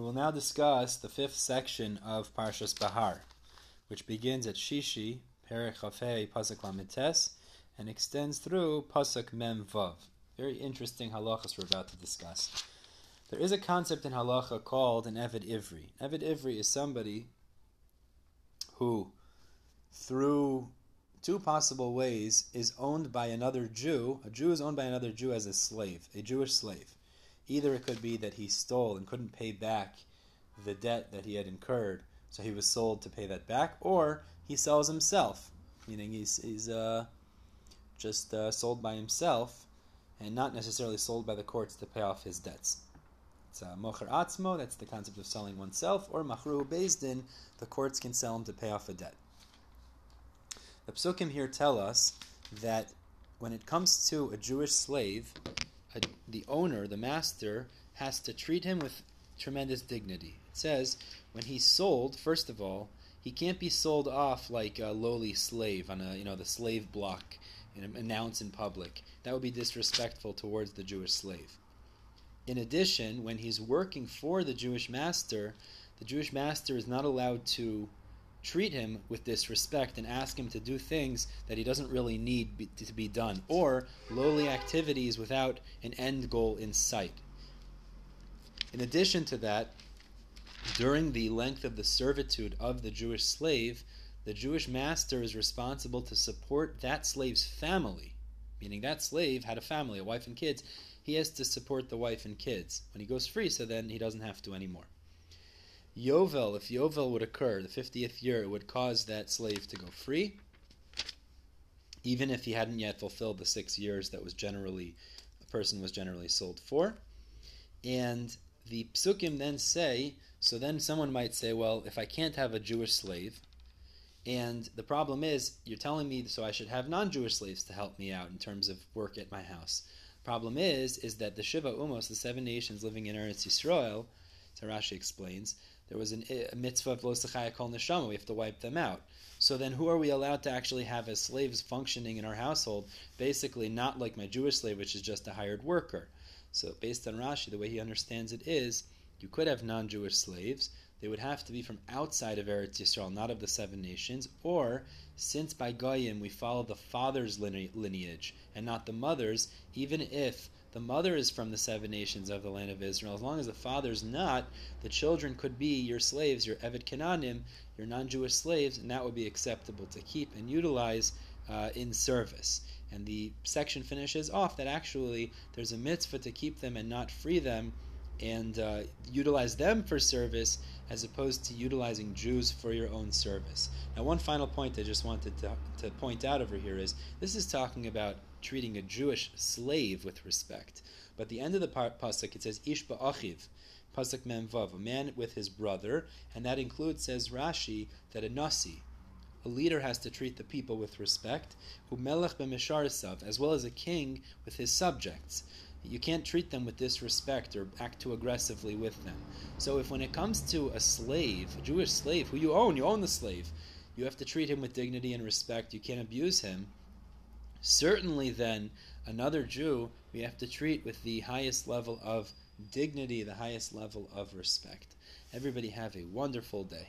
We will now discuss the fifth section of Parshas Behar, which begins at Shishi, Perek Hafei Pasuk Lamites, and extends through Pasuk Mem Vav. Very interesting halachas we're about to discuss. There is a concept in halacha called an Eved Ivri. Eved Ivri is somebody who, through two possible ways, is owned by another Jew. A Jew is owned by another Jew as a slave, a Jewish slave. Either it could be that he stole and couldn't pay back the debt that he had incurred, so he was sold to pay that back, or he sells himself, meaning he's just sold by himself and not necessarily sold by the courts to pay off his debts. It's mocher atzmo, that's the concept of selling oneself, or machru beis din, the courts can sell him to pay off a debt. The Psukim here tell us that when it comes to a Jewish slave, the owner, the master, has to treat him with tremendous dignity. It says, when he's sold, first of all, he can't be sold off like a lowly slave on the slave block and announce in public. That would be disrespectful towards the Jewish slave. In addition, when he's working for the Jewish master is not allowed to treat him with disrespect and ask him to do things that he doesn't really need to be done, or lowly activities without an end goal in sight. In addition to that, during the length of the servitude of the Jewish slave, the Jewish master is responsible to support that slave's family, meaning that slave had a family, a wife and kids. He has to support the wife and kids when he goes free, so then he doesn't have to anymore. Yovel, if Yovel would occur, the 50th year, it would cause that slave to go free, even if he hadn't yet fulfilled the 6 years that a person was generally sold for. And the Psukim then say, so then someone might say, well, if I can't have a Jewish slave, and the problem is, you're telling me so I should have non-Jewish slaves to help me out in terms of work at my house. Problem is that the Shiva Umos, the 7 nations living in Eretz Yisroel, so Rashi explains, there was a mitzvah of los z'chayakol neshama. We have to wipe them out. So then who are we allowed to actually have as slaves functioning in our household? Basically not like my Jewish slave, which is just a hired worker. So based on Rashi, the way he understands it is, you could have non-Jewish slaves. They would have to be from outside of Eretz Yisrael, not of the 7 nations. Or, since by Goyim we follow the father's lineage and not the mother's, even if the mother is from the 7 nations of the land of Israel, as long as the father's not, the children could be your slaves, your eved kenanim, your non-Jewish slaves, and that would be acceptable to keep and utilize in service. And the section finishes off that actually there's a mitzvah to keep them and not free them and utilize them for service as opposed to utilizing Jews for your own service. Now, one final point I just wanted to point out over here is this is talking about treating a Jewish slave with respect. But at the end of the pasuk, it says, ish ba'ochiv, pasuk mem vav, a man with his brother, and that includes, says Rashi, that a nasi, a leader, has to treat the people with respect, hu melech b'misharisav, as well as a king with his subjects. You can't treat them with disrespect or act too aggressively with them. So if when it comes to a slave, a Jewish slave, who you own the slave, you have to treat him with dignity and respect, you can't abuse him. Certainly then, another Jew we have to treat with the highest level of dignity, the highest level of respect. Everybody have a wonderful day.